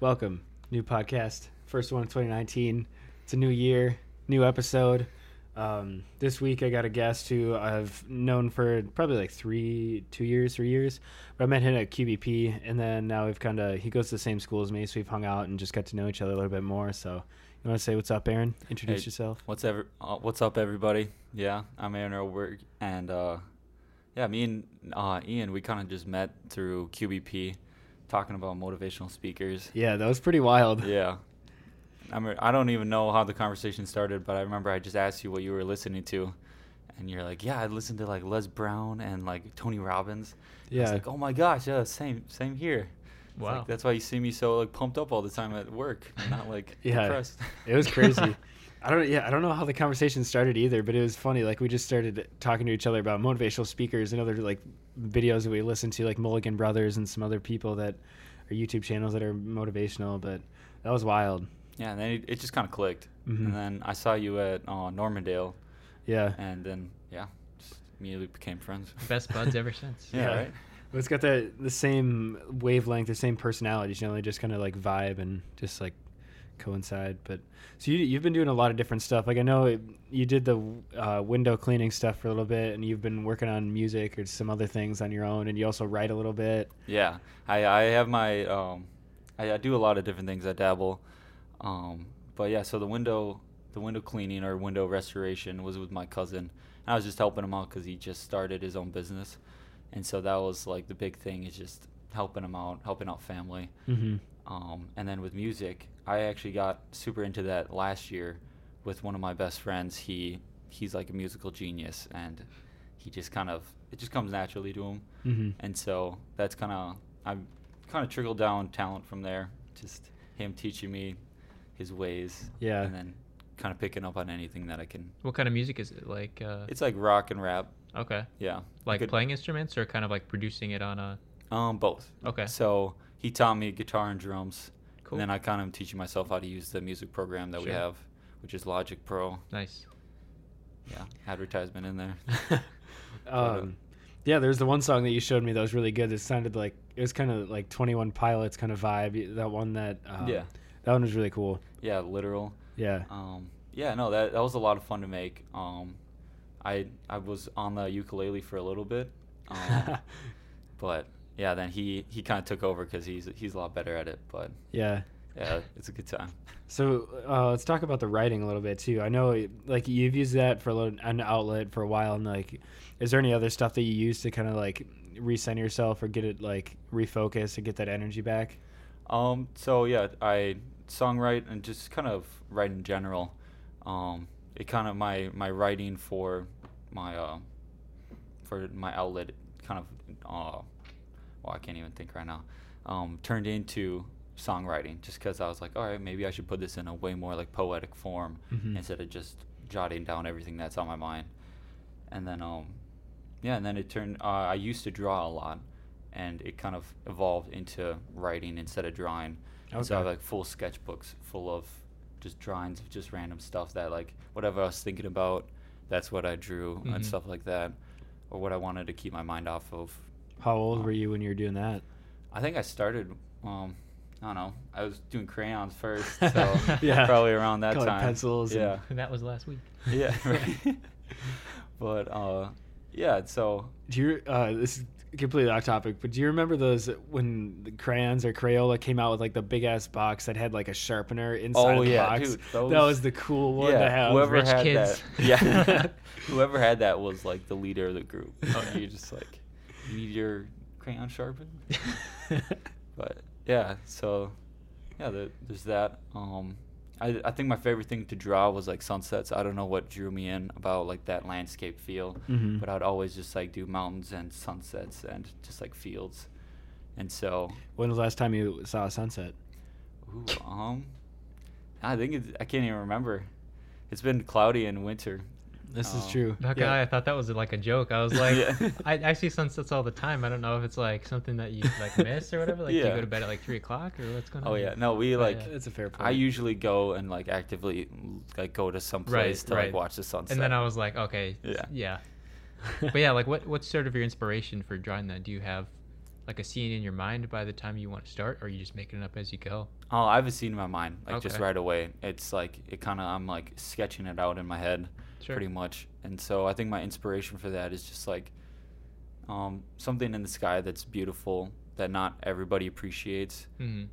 Welcome. New podcast. First one of 2019. It's a new year, new episode. This week I got a guest who I've known for probably like 3 years. But I met him at QBP, and then now we've kind of, he goes to the same school as me, so we've hung out and just got to know each other a little bit more. So you want to say what's up, Aaron? Introduce yourself. What's up, everybody? Yeah, I'm Aaron Robert, and yeah, me and Ian, we kind of just met through QBP, talking about motivational speakers. Yeah, that was pretty wild. Yeah. I don't even know how the conversation started, but I remember I just asked you what you were listening to, and you're like, yeah, I listened to like Les Brown and like Tony Robbins. Yeah. I was like, oh my gosh, yeah, same here. Wow. Like, that's why you see me so like pumped up all the time at work, not like depressed. It was crazy. I don't know how the conversation started either, but it was funny. Like, we just started talking to each other about motivational speakers and other like videos that we listened to, like Mulligan Brothers and some other people that are YouTube channels that are motivational, but that was wild. Yeah, and then it just kind of clicked. Mm-hmm. And then I saw you at Normandale. Yeah. And then, yeah, just immediately became friends. Best buds ever since. Yeah, right? Well, it's got the same wavelength, the same personalities. You know, they just kind of, like, vibe and just, like, coincide. But so you've been doing a lot of different stuff. Like, I know you did the window cleaning stuff for a little bit, and you've been working on music or some other things on your own, and you also write a little bit. Yeah. I have my I do a lot of different things. I dabble. But yeah, so the window cleaning or window restoration was with my cousin, and I was just helping him out because he just started his own business, and so that was like the big thing, is just helping him out, helping out family. Mm-hmm. And then with music, I actually got super into that last year with one of my best friends. He's like a musical genius, and he just kind of, it just comes naturally to him. Mm-hmm. And so that's kind of, I've kind of trickled down talent from there, just him teaching me his ways. Yeah. And then kind of picking up on anything that I can. What kind of music is it? Like it's like rock and rap. Okay. Yeah. Like playing instruments, or kind of like producing it on a both. Okay. So he taught me guitar and drums. Cool. And then I kind of am teaching myself how to use the music program that we have, which is Logic Pro. Nice. Yeah. Advertisement in there. Yeah, there's the one song that you showed me that was really good. It sounded like, it was kind of like 21 Pilots kind of vibe. That one that that one was really cool. Yeah, literal. Yeah. Yeah, no, that was a lot of fun to make. I was on the ukulele for a little bit, but yeah, then he kind of took over because he's a lot better at it. But yeah, it's a good time. So let's talk about the writing a little bit too. I know like you've used that for an outlet for a while, and like, is there any other stuff that you use to kind of like recenter yourself or get it like refocused or get that energy back? So yeah, I songwrite and just kind of write in general. It kind of, my writing for my outlet kind of, well, I can't even think right now, turned into songwriting, just cause I was like, all right, maybe I should put this in a way more like poetic form. Mm-hmm. Instead of just jotting down everything that's on my mind. And then, it turned, I used to draw a lot, and it kind of evolved into writing instead of drawing. Okay. So I have like full sketchbooks full of just drawings of just random stuff that, like, whatever I was thinking about, that's what I drew. Mm-hmm. And stuff like that, or what I wanted to keep my mind off of. How old were you when you were doing that? I think I started, I don't know, I was doing crayons first, so yeah, probably around that time. Pencils. Yeah. And that was last week. Yeah, right. But yeah, so do you this is completely off topic, but do you remember those, when the crayons or Crayola came out with like the big ass box that had like a sharpener inside of the box? Dude, that was the cool one to have. Whoever Rich had kids. That, yeah, whoever had that was like the leader of the group. You're just like, you need your crayon sharpened. But yeah, so yeah, there's that. I think my favorite thing to draw was like sunsets. I don't know what drew me in about like that landscape feel. Mm-hmm. But I'd always just like do mountains and sunsets and just like fields. And so, when was the last time you saw a sunset? Ooh, I think I can't even remember. It's been cloudy in winter. This is true. I thought that was like a joke. I was like, I see sunsets all the time. I don't know if it's like something that you like miss or whatever. Like, do you go to bed at like 3:00 or what's going on? Oh yeah, no, we like. That's a fair point. I usually go and like actively like go to some place to like watch the sunset. And then I was like, okay, yeah. But yeah, like what sort of your inspiration for drawing that? Do you have like a scene in your mind by the time you want to start, or are you just making it up as you go? Oh, I have a scene in my mind, like just right away. It's like it kind of, I'm like sketching it out in my head pretty much. And so I think my inspiration for that is just like something in the sky that's beautiful that not everybody appreciates,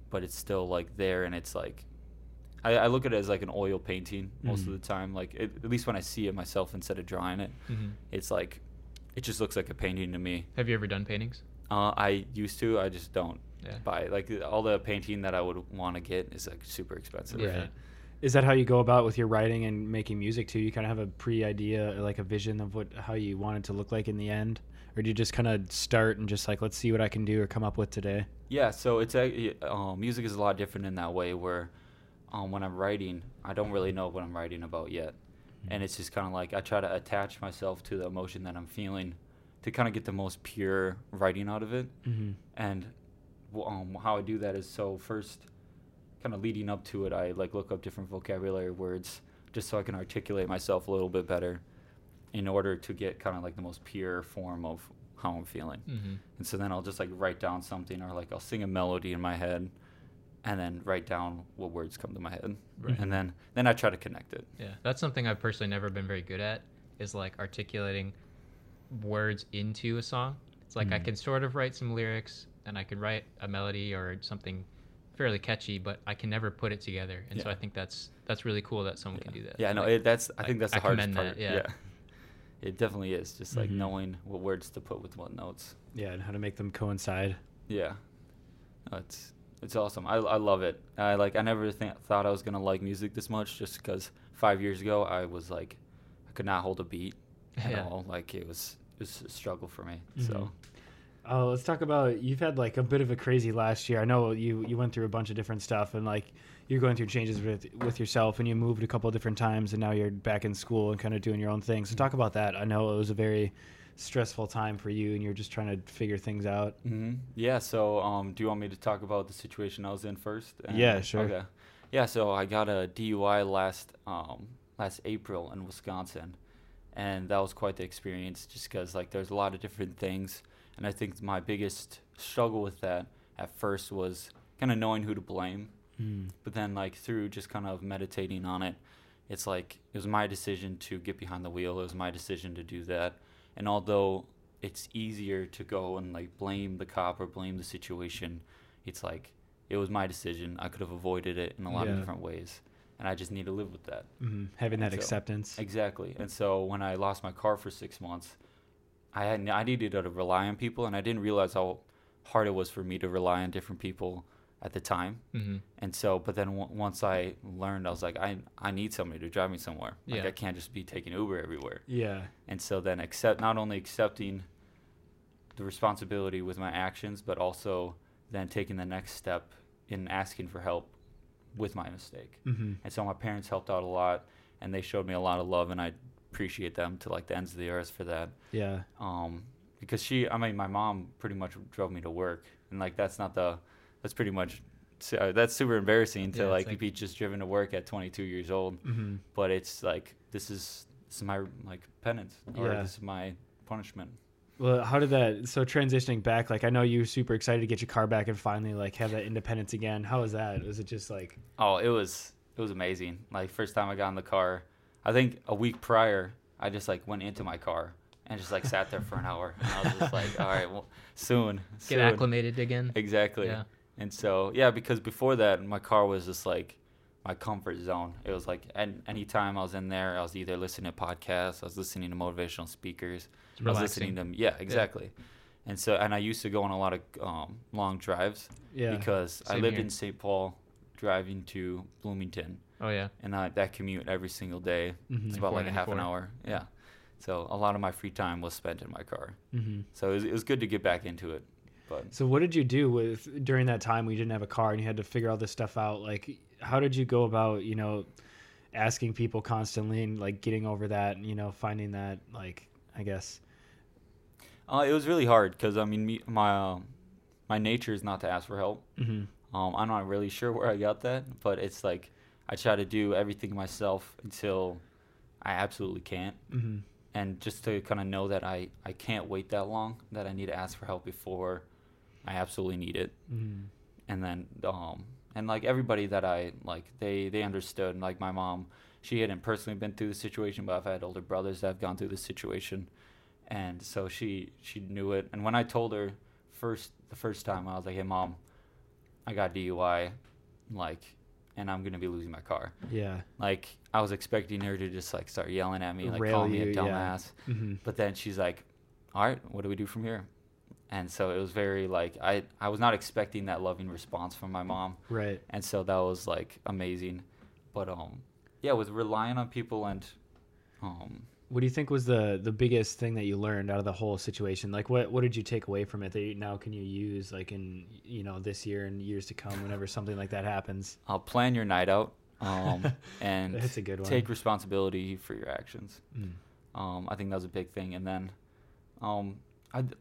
but it's still like there, and it's like I look at it as like an oil painting most of the time. Like it, at least when I see it myself instead of drawing it, it's like it just looks like a painting to me. Have you ever done paintings? I used to. I just don't buy it. Like all the painting that I would want to get is like super expensive. Right. Is that how you go about with your writing and making music too? You kind of have a pre-idea, like a vision of what how you want it to look like in the end, or do you just kind of start and just like let's see what I can do or come up with today? Yeah. So it's a music is a lot different in that way where when I'm writing, I don't really know what I'm writing about yet, and it's just kind of like I try to attach myself to the emotion that I'm feeling to kind of get the most pure writing out of it. And how I do that is, so first kind of leading up to it, I like look up different vocabulary words just so I can articulate myself a little bit better in order to get kind of like the most pure form of how I'm feeling. And so then I'll just like write down something, or like I'll sing a melody in my head and then write down what words come to my head. And then I try to connect it. Yeah, that's something I've personally never been very good at, is like articulating words into a song. It's like I can sort of write some lyrics and I can write a melody or something fairly catchy, but I can never put it together. And so I think that's really cool that someone can do that. Yeah, no, I think that's the hardest part. Yeah. It definitely is, just like knowing what words to put with what notes. Yeah, and how to make them coincide. Yeah, no, it's awesome. I love it. I never thought I was gonna like music this much, just because 5 years ago I was like I could not hold a beat at all. Like it was a struggle for me. So let's talk about, you've had like a bit of a crazy last year. I know you went through a bunch of different stuff, and like you're going through changes with yourself, and you moved a couple of different times, and now you're back in school and kind of doing your own thing. So talk about that. I know it was a very stressful time for you, and you're just trying to figure things out. Yeah, so do you want me to talk about the situation I was in first? Yeah, sure. Okay. Yeah, so I got a DUI last April in Wisconsin, and that was quite the experience, just because like there's a lot of different things, and I think my biggest struggle with that at first was kind of knowing who to blame. But then like through just kind of meditating on it, it's like it was my decision to get behind the wheel. It was my decision to do that. And although it's easier to go and like blame the cop or blame the situation, it's like it was my decision. I could have avoided it in a lot of different ways, and I just need to live with that. Having that acceptance. Exactly. And so when I lost my car for 6 months, I needed to rely on people, and I didn't realize how hard it was for me to rely on different people at the time. And so, but then once I learned, I was like, I need somebody to drive me somewhere. Like I can't just be taking Uber everywhere. Yeah. And so then not only accepting the responsibility with my actions, but also then taking the next step in asking for help with my mistake. And so my parents helped out a lot, and they showed me a lot of love, and I appreciate them to like the ends of the earth for that. Yeah. Because my mom pretty much drove me to work, and like that's super embarrassing to like be just driven to work at 22 years old. But it's like this is my like penance, or this is my punishment. Well, how did that? So transitioning back, like I know you were super excited to get your car back and finally like have that independence again. How was that? Was it just like? Oh, it was amazing. Like first time I got in the car, I think a week prior, I just like went into my car and just like sat there for an hour. And I was just like, all right, well, soon. Get acclimated again. Exactly. Yeah. And so, yeah, because before that, my car was just like my comfort zone. It was like any time I was in there, I was either listening to podcasts, I was listening to motivational speakers. I was listening to, Yeah. And so, and I used to go on a lot of long drives because I lived in St. Paul, driving to Bloomington. Oh, yeah. And that commute every single day. It's about like a half an hour. Yeah. So a lot of my free time was spent in my car. So it was good to get back into it. But. So what did you do during that time when you didn't have a car and you had to figure all this stuff out? Like, how did you go about, you know, asking people constantly and like getting over that and, you know, finding that, like, I guess? It was really hard because, I mean, my nature is not to ask for help. I'm not really sure where I got that, but it's like I try to do everything myself until I absolutely can't. And just to kind of know that I can't wait that long, that I need to ask for help before I absolutely need it. Mm-hmm. And then, and like everybody that I like, they understood. And like my mom, she hadn't personally been through the situation, but I've had older brothers that have gone through the situation, and so she knew it. And when I told her the first time, I was like, "Hey, Mom, I got DUI, like, and I'm gonna be losing my car." Yeah. Like I was expecting her to just like start yelling at me, like call me a dumbass. Yeah. Mm-hmm. But then she's like, "All right, what do we do from here?" And so it was very like I was not expecting that loving response from my mom. Right. And so that was like amazing. But yeah, with relying on people and What do you think was the biggest thing that you learned out of the whole situation? Like what did you take away from it that you now can you use like in, you know, this year and years to come whenever something like that happens? I'll plan your night out and that's a good one. Take responsibility for your actions. Mm. I think that was a big thing. And then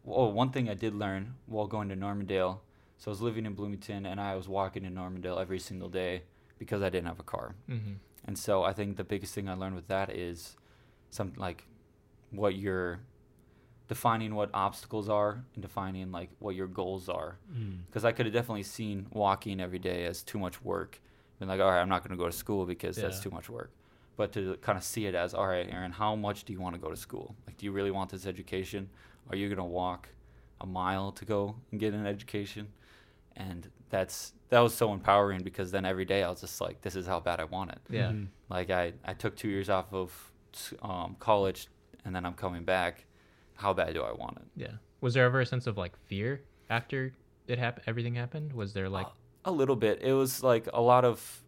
one thing I did learn while going to Normandale, so I was living in Bloomington, and I was walking to Normandale every single day because I didn't have a car. Mm-hmm. And so I think the biggest thing I learned with that is something like what you're defining what obstacles are and defining like what your goals are. Because I could have definitely seen walking every day as too much work. Been like, all right, I'm not going to go to school because that's too much work. But to kind of see it as, all right, Aaron, how much do you want to go to school? Like, do you really want this education? Are you going to walk a mile to go and get an education? And that was so empowering, because then every day I was just like, this is how bad I want it. Yeah. Mm-hmm. Like I took 2 years off of college, and then I'm coming back. How bad do I want it? Yeah. Was there ever a sense of like fear after it happened? Everything happened? Was there like a little bit? It was like a lot of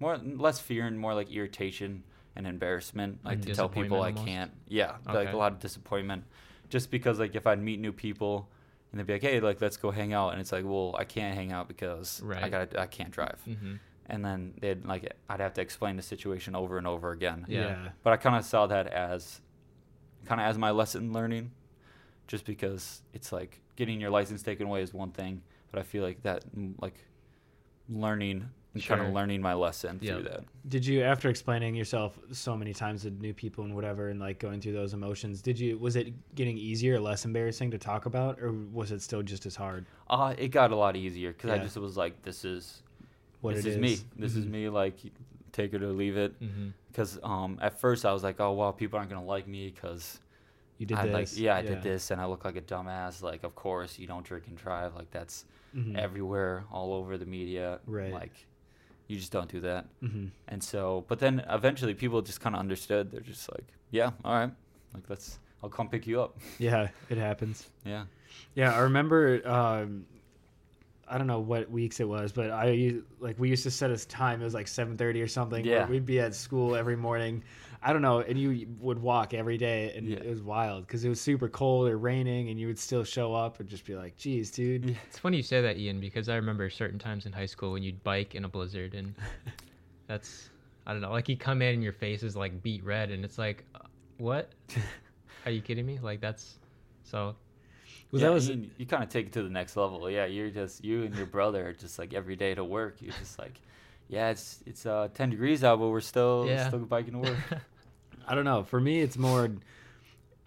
less fear and more like irritation and embarrassment, like to tell people almost. I can't. Yeah, okay. Like a lot of disappointment, just because like if I'd meet new people and they'd be like, hey, like let's go hang out, and it's like, well, I can't hang out because I can't drive. Mm-hmm. And then they'd like I'd have to explain the situation over and over again. Yeah. But I kind of saw that as my lesson learning, just because it's like getting your license taken away is one thing, but I feel like that like learning. Sure. Kind of learning my lesson through that. Did you, after explaining yourself so many times to new people and whatever, and like going through those emotions, was it getting easier or less embarrassing to talk about, or was it still just as hard? It got a lot easier, because I just was like, this is me. This mm-hmm. is me, like take it or leave it. Because mm-hmm. At first I was like, oh wow, people aren't gonna like me because you did this. I did this, and I look like a dumbass. Like, of course you don't drink and drive. Like that's mm-hmm. everywhere, all over the media. Right. Like, you just don't do that. Mm-hmm. And so, but then eventually people just kind of understood. They're just like, yeah, all right. Like, I'll come pick you up. Yeah, it happens. Yeah. Yeah, I remember, I don't know what weeks it was, but we used to set a time. It was like 7:30 or something. Yeah. We'd be at school every morning. I don't know. And you would walk every day, and it was wild because it was super cold or raining, and you would still show up and just be like, geez, dude. It's funny you say that, Ian, because I remember certain times in high school when you'd bike in a blizzard, and that's, I don't know, like you come in and your face is like beet red, and it's like, what? Are you kidding me? Like that's so... Well, yeah, that was you kind of take it to the next level. Yeah, you're just you and your brother are just like every day to work. You're just like, yeah, it's 10 degrees out, but we're still biking to work. I don't know. For me, it's more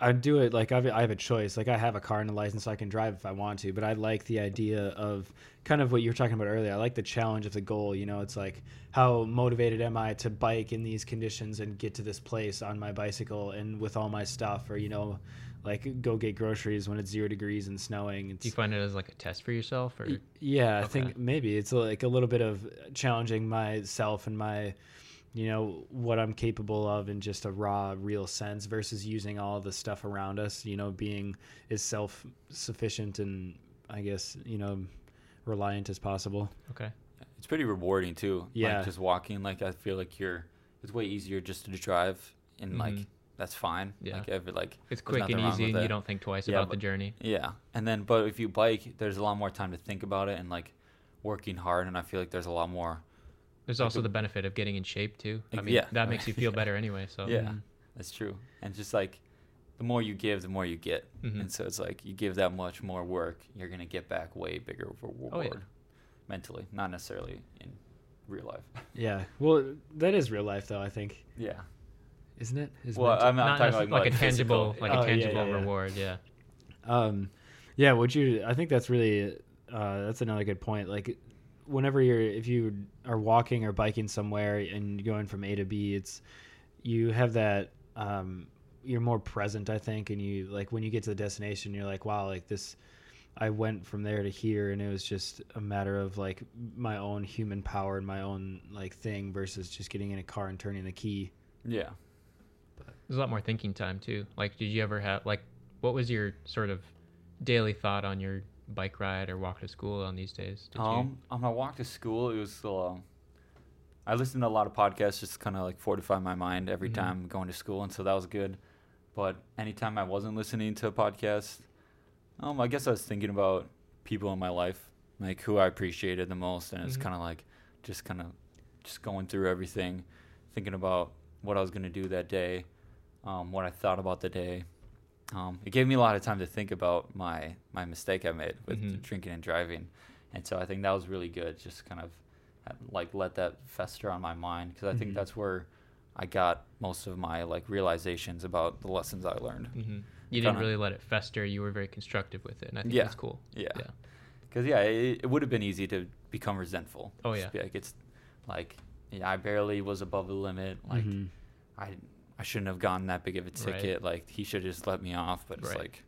I do it like I have a choice. Like I have a car and a license, so I can drive if I want to. But I like the idea of kind of what you were talking about earlier. I like the challenge of the goal. You know, it's like how motivated am I to bike in these conditions and get to this place on my bicycle and with all my stuff, or you know. Like go get groceries when it's 0 degrees and snowing. Do you find it as like a test for yourself, or? Yeah, okay. I think maybe it's like a little bit of challenging myself and my, you know, what I'm capable of in just a raw, real sense versus using all the stuff around us, you know, being as self-sufficient and I guess, you know, reliant as possible. Okay. It's pretty rewarding too. Yeah. Like just walking, like I feel like it's way easier just to drive and mm-hmm. like, that's fine. Yeah. Like it's quick and easy, and you don't think twice about the journey. Yeah. And then, but if you bike, there's a lot more time to think about it and like working hard. And I feel like there's a lot more. There's also the benefit of getting in shape too. I mean, that makes you feel better anyway. So yeah, that's true. And just like the more you give, the more you get. Mm-hmm. And so it's like you give that much more work, you're going to get back way bigger reward mentally, not necessarily in real life. Yeah. Well, that is real life though, I think. Yeah. Isn't it? Well, I'm talking like a tangible reward. Yeah. Yeah, would you? I think that's really that's another good point. Like, whenever if you are walking or biking somewhere and going from A to B, you have that you're more present, I think, and you like when you get to the destination, you're like, wow, like this. I went from there to here, and it was just a matter of like my own human power and my own like thing versus just getting in a car and turning the key. Yeah. But there's a lot more thinking time too. Like, did you ever have like, what was your sort of daily thought on your bike ride or walk to school on these days? On my walk to school, it was still, I listened to a lot of podcasts just to kind of like fortify my mind every mm-hmm. time going to school. And so that was good. But anytime I wasn't listening to a podcast, I guess I was thinking about people in my life, like who I appreciated the most, and it's mm-hmm. kind of going through everything, thinking about what I was going to do that day, what I thought about the day. It gave me a lot of time to think about my mistake I made with mm-hmm. drinking and driving, and so I think that was really good. Just kind of like let that fester on my mind, because I mm-hmm. think that's where I got most of my like realizations about the lessons I learned. Mm-hmm. You didn't really let it fester. You were very constructive with it, and I think that's cool. Yeah. Because, it would have been easy to become resentful. Oh, yeah. Like, it's like, I barely was above the limit. Like, mm-hmm. I shouldn't have gotten that big of a ticket. Right. Like, he should have just let me off. But it's like,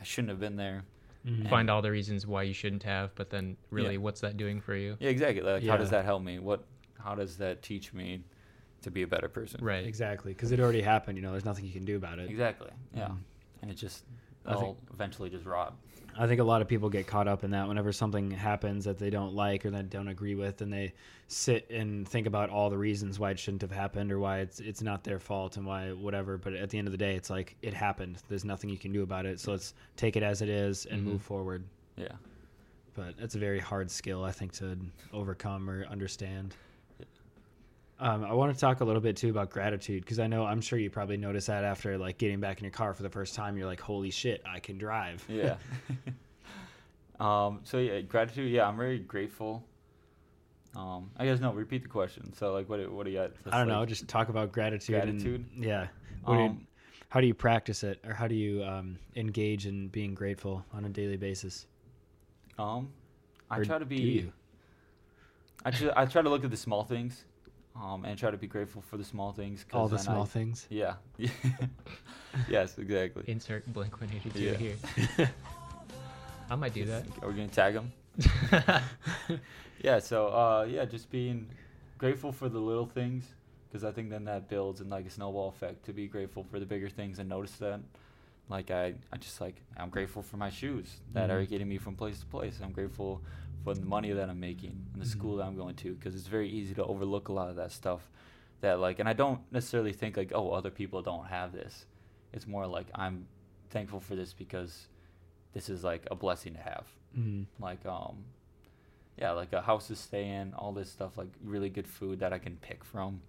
I shouldn't have been there. Mm-hmm. Find all the reasons why you shouldn't have, but then really what's that doing for you? Yeah, exactly. Like, how does that help me? How does that teach me to be a better person? Right. Exactly. Because it already happened. There's nothing you can do about it. Exactly. Yeah. Mm-hmm. And it just eventually just rot. I think a lot of people get caught up in that whenever something happens that they don't like or that don't agree with, and they sit and think about all the reasons why it shouldn't have happened or why it's not their fault and why whatever. But at the end of the day, it's like it happened. There's nothing you can do about it. So let's take it as it is and mm-hmm. move forward. Yeah. But it's a very hard skill, I think, to overcome or understand. I want to talk a little bit, too, about gratitude, because I'm sure you probably noticed that after, like, getting back in your car for the first time. You're like, holy shit, I can drive. Yeah. Gratitude, I'm very grateful. I guess, no, repeat the question. So, like, what do you got? I don't know, just talk about gratitude. Gratitude? Yeah. How do you practice it, or how do you engage in being grateful on a daily basis? I try to look at the small things. And try to be grateful for the small things. All the small things? Yeah. Yes, exactly. Insert Blink 182 here. I might do that. Are we going to tag them? Just being grateful for the little things, because I think then that builds in like a snowball effect to be grateful for the bigger things and notice that. Like, I'm grateful for my shoes that mm-hmm. are getting me from place to place. I'm grateful for the money that I'm making and the mm-hmm. school that I'm going to, because it's very easy to overlook a lot of that stuff. That, like, and I don't necessarily think, like, oh, other people don't have this. It's more like I'm thankful for this because this is, like, a blessing to have. Mm-hmm. Like, like a house to stay in, all this stuff, like, really good food that I can pick from.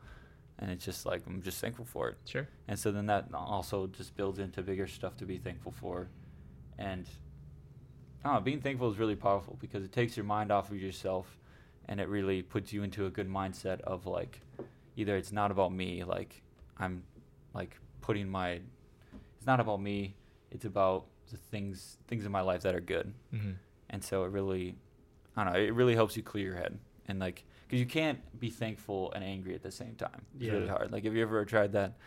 And it's just like, I'm just thankful for it. Sure. And so then that also just builds into bigger stuff to be thankful for. And being thankful is really powerful, because it takes your mind off of yourself, and it really puts you into a good mindset of like, either it's not about me, like I'm like putting my, it's not about me, it's about the things in my life that are good. Mm-hmm. And so it really, it really helps you clear your head and like, because you can't be thankful and angry at the same time. It's really hard. Like, have you ever tried that?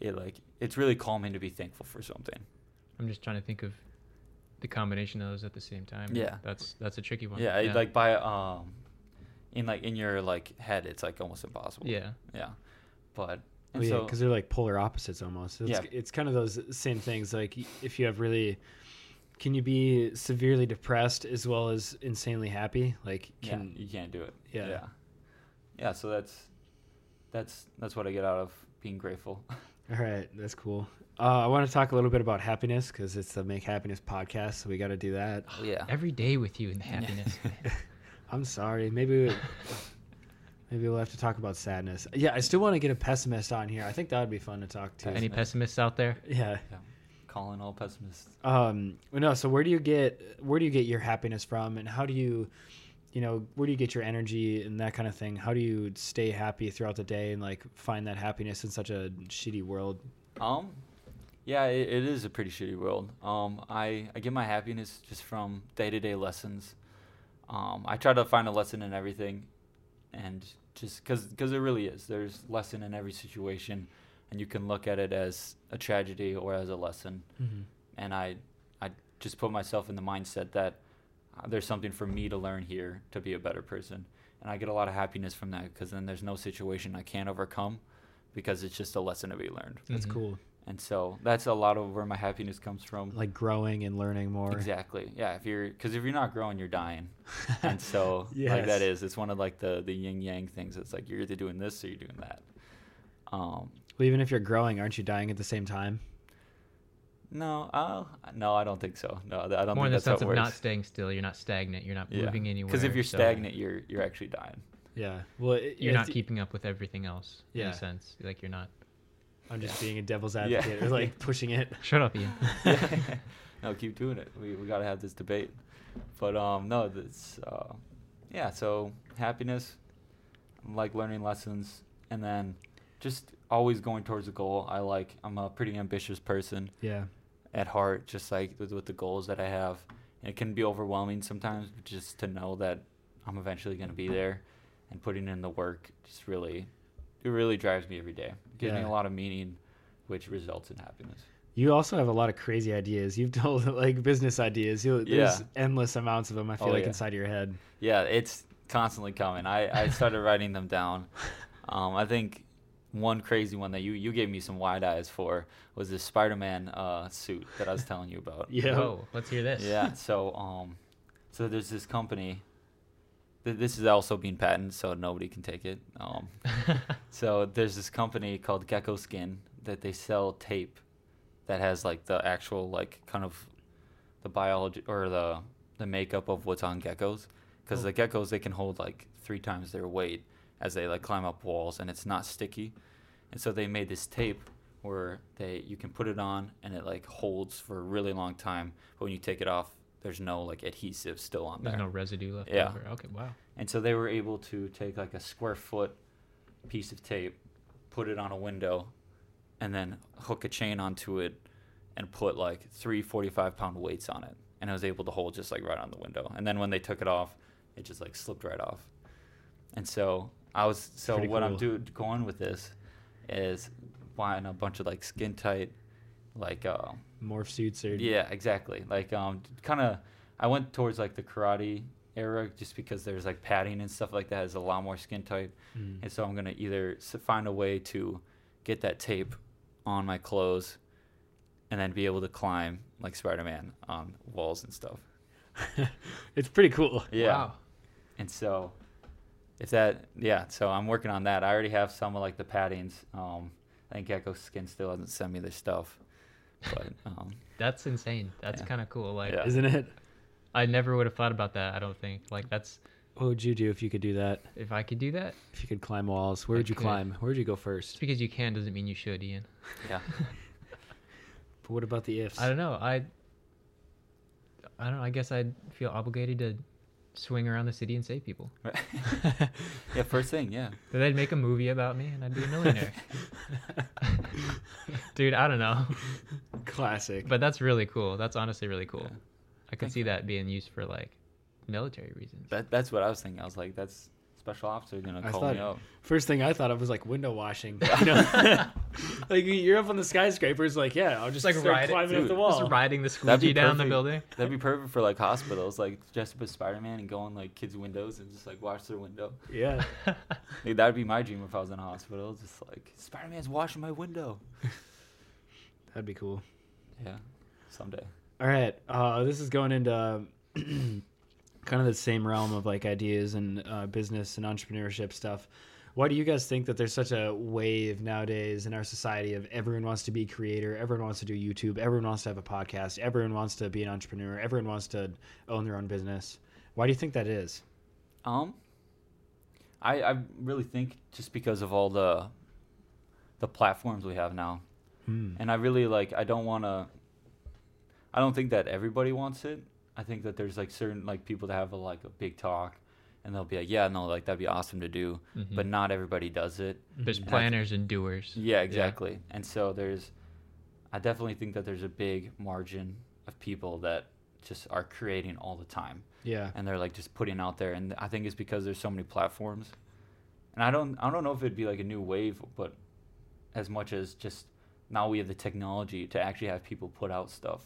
It's really calming to be thankful for something. I'm just trying to think of the combination of those at the same time. Yeah. That's a tricky one. Yeah, yeah. Like by in your like head, it's like almost impossible. Yeah. Yeah. But because they're like polar opposites almost. It's kind of those same things. Like, if you have can you be severely depressed as well as insanely happy? Like, you can't do it. Yeah. Yeah. Yeah, so that's what I get out of being grateful. All right, that's cool. I want to talk a little bit about happiness, because it's the Make Happiness podcast, so we got to do that. Oh, yeah. Every day with you in the happiness. I'm sorry. Maybe we'll have to talk about sadness. Yeah, I still want to get a pessimist on here. I think that would be fun to talk to. Any pessimists out there? Yeah. Calling all pessimists. So where do you get your happiness from, and how do you? Where do you get your energy and that kind of thing? How do you stay happy throughout the day and like find that happiness in such a shitty world? Yeah, it is a pretty shitty world. I get my happiness just from day-to-day lessons. I try to find a lesson in everything, and just because there really is. There's lesson in every situation, and you can look at it as a tragedy or as a lesson. Mm-hmm. And I just put myself in the mindset that there's something for me to learn here to be a better person. And I get a lot of happiness from that, because then there's no situation I can't overcome, because it's just a lesson to be learned. That's mm-hmm. cool. And so that's a lot of where my happiness comes from. Like growing and learning more. Exactly. Yeah. If you're not growing, you're dying. And so yes. like that is, it's one of like the yin yang things. It's like, you're either doing this or you're doing that. Well, even if you're growing, aren't you dying at the same time? No, I don't think so. No, I don't think that's how it works. More in the sense of not staying still. You're not stagnant. You're not moving anywhere. Because if you're stagnant, you're actually dying. Yeah. Well, you're not keeping up with everything else. Yeah. In a sense, like you're not. I'm just being a devil's advocate, or like pushing it. Shut up, Ian. No, keep doing it. We gotta have this debate. But no, that's yeah. So happiness, like learning lessons, and then just always going towards a goal. I'm a pretty ambitious person. Yeah. At heart, just like with the goals that I have, and it can be overwhelming sometimes. But just to know that I'm eventually gonna be there, and putting in the work just really. It really drives me every day. It gives me a lot of meaning, which results in happiness. You also have a lot of crazy ideas. You've told like business ideas. There's endless amounts of them, I feel inside of your head. Yeah, it's constantly coming. I started writing them down. I think one crazy one that you gave me some wide eyes for was this Spider-Man suit that I was telling you about. Yeah. Oh, let's hear this. Yeah, so there's this company. This is also being patented, so nobody can take it. So there's this company called Gecko Skin that they sell tape that has like the actual like kind of the biology or the makeup of what's on geckos, because the geckos, they can hold like 3 times their weight as they like climb up walls, and it's not sticky. And so they made this tape where you can put it on and it like holds for a really long time, but when you take it off, there's no like adhesive still on there. There's no residue left over. Okay, wow. And so they were able to take like a square foot piece of tape, put it on a window, and then hook a chain onto it and put like 3 45-pound weights on it. And it was able to hold just like right on the window. And then when they took it off, it just like slipped right off. And so what I'm going with this is buying a bunch of like skin tight, like morph suits or exactly, like kind of I went towards like the karate era, just because there's like padding and stuff like that is a lot more skin tight. And so I'm gonna either find a way to get that tape on my clothes and then be able to climb like Spider-Man on walls and stuff. It's pretty cool. Wow. And so if that so I'm working on that. I already have some of like the paddings. I think Gecko Skin still hasn't sent me their stuff. But, that's insane. That's kind of cool. Like, isn't it? I never would have thought about that. I don't think like that's. What would you do if you could do that? If I could do that? If you could climb walls, where would you climb? Where would you go first? Just because you can doesn't mean you should, Ian. Yeah. But what about the ifs? I don't know. I don't know. I guess I'd feel obligated to swing around the city and save people. Right. Yeah. First thing. Yeah. So they'd make a movie about me and I'd be a millionaire. Dude, I don't know. Classic. But that's really cool. That's honestly really cool. Yeah. I could see that being used for like military reasons. That's what I was thinking. I was like, that's special officer gonna call me up. First thing I thought of was like window washing. You know? Like you're up on the skyscrapers, like I'll just like climbing up the wall, just riding the squeegee down the building. That'd be perfect for like hospitals, like dressed up as Spider-Man and go on like kids' windows and just like wash their window. Yeah, like, that'd be my dream if I was in a hospital, just like Spider-Man's washing my window. That'd be cool. Yeah, someday. All right, this is going into kind of the same realm of like ideas and business and entrepreneurship stuff. Why do you guys think that there's such a wave nowadays in our society of everyone wants to be a creator, everyone wants to do YouTube, everyone wants to have a podcast, everyone wants to be an entrepreneur, everyone wants to own their own business? Why do you think that is? I really think just because of all the platforms we have now. And I really like, I don't think that everybody wants it. I think that there's like certain like people that have a big talk and they'll be like, yeah, no, like that'd be awesome to do, but not everybody does it. There's planners and doers. Yeah, exactly. Yeah. And so I definitely think that there's a big margin of people that just are creating all the time. Yeah. And they're like just putting out there. And I think it's because there's so many platforms. And I don't know if it'd be like a new wave, but as much as just now we have the technology to actually have people put out stuff.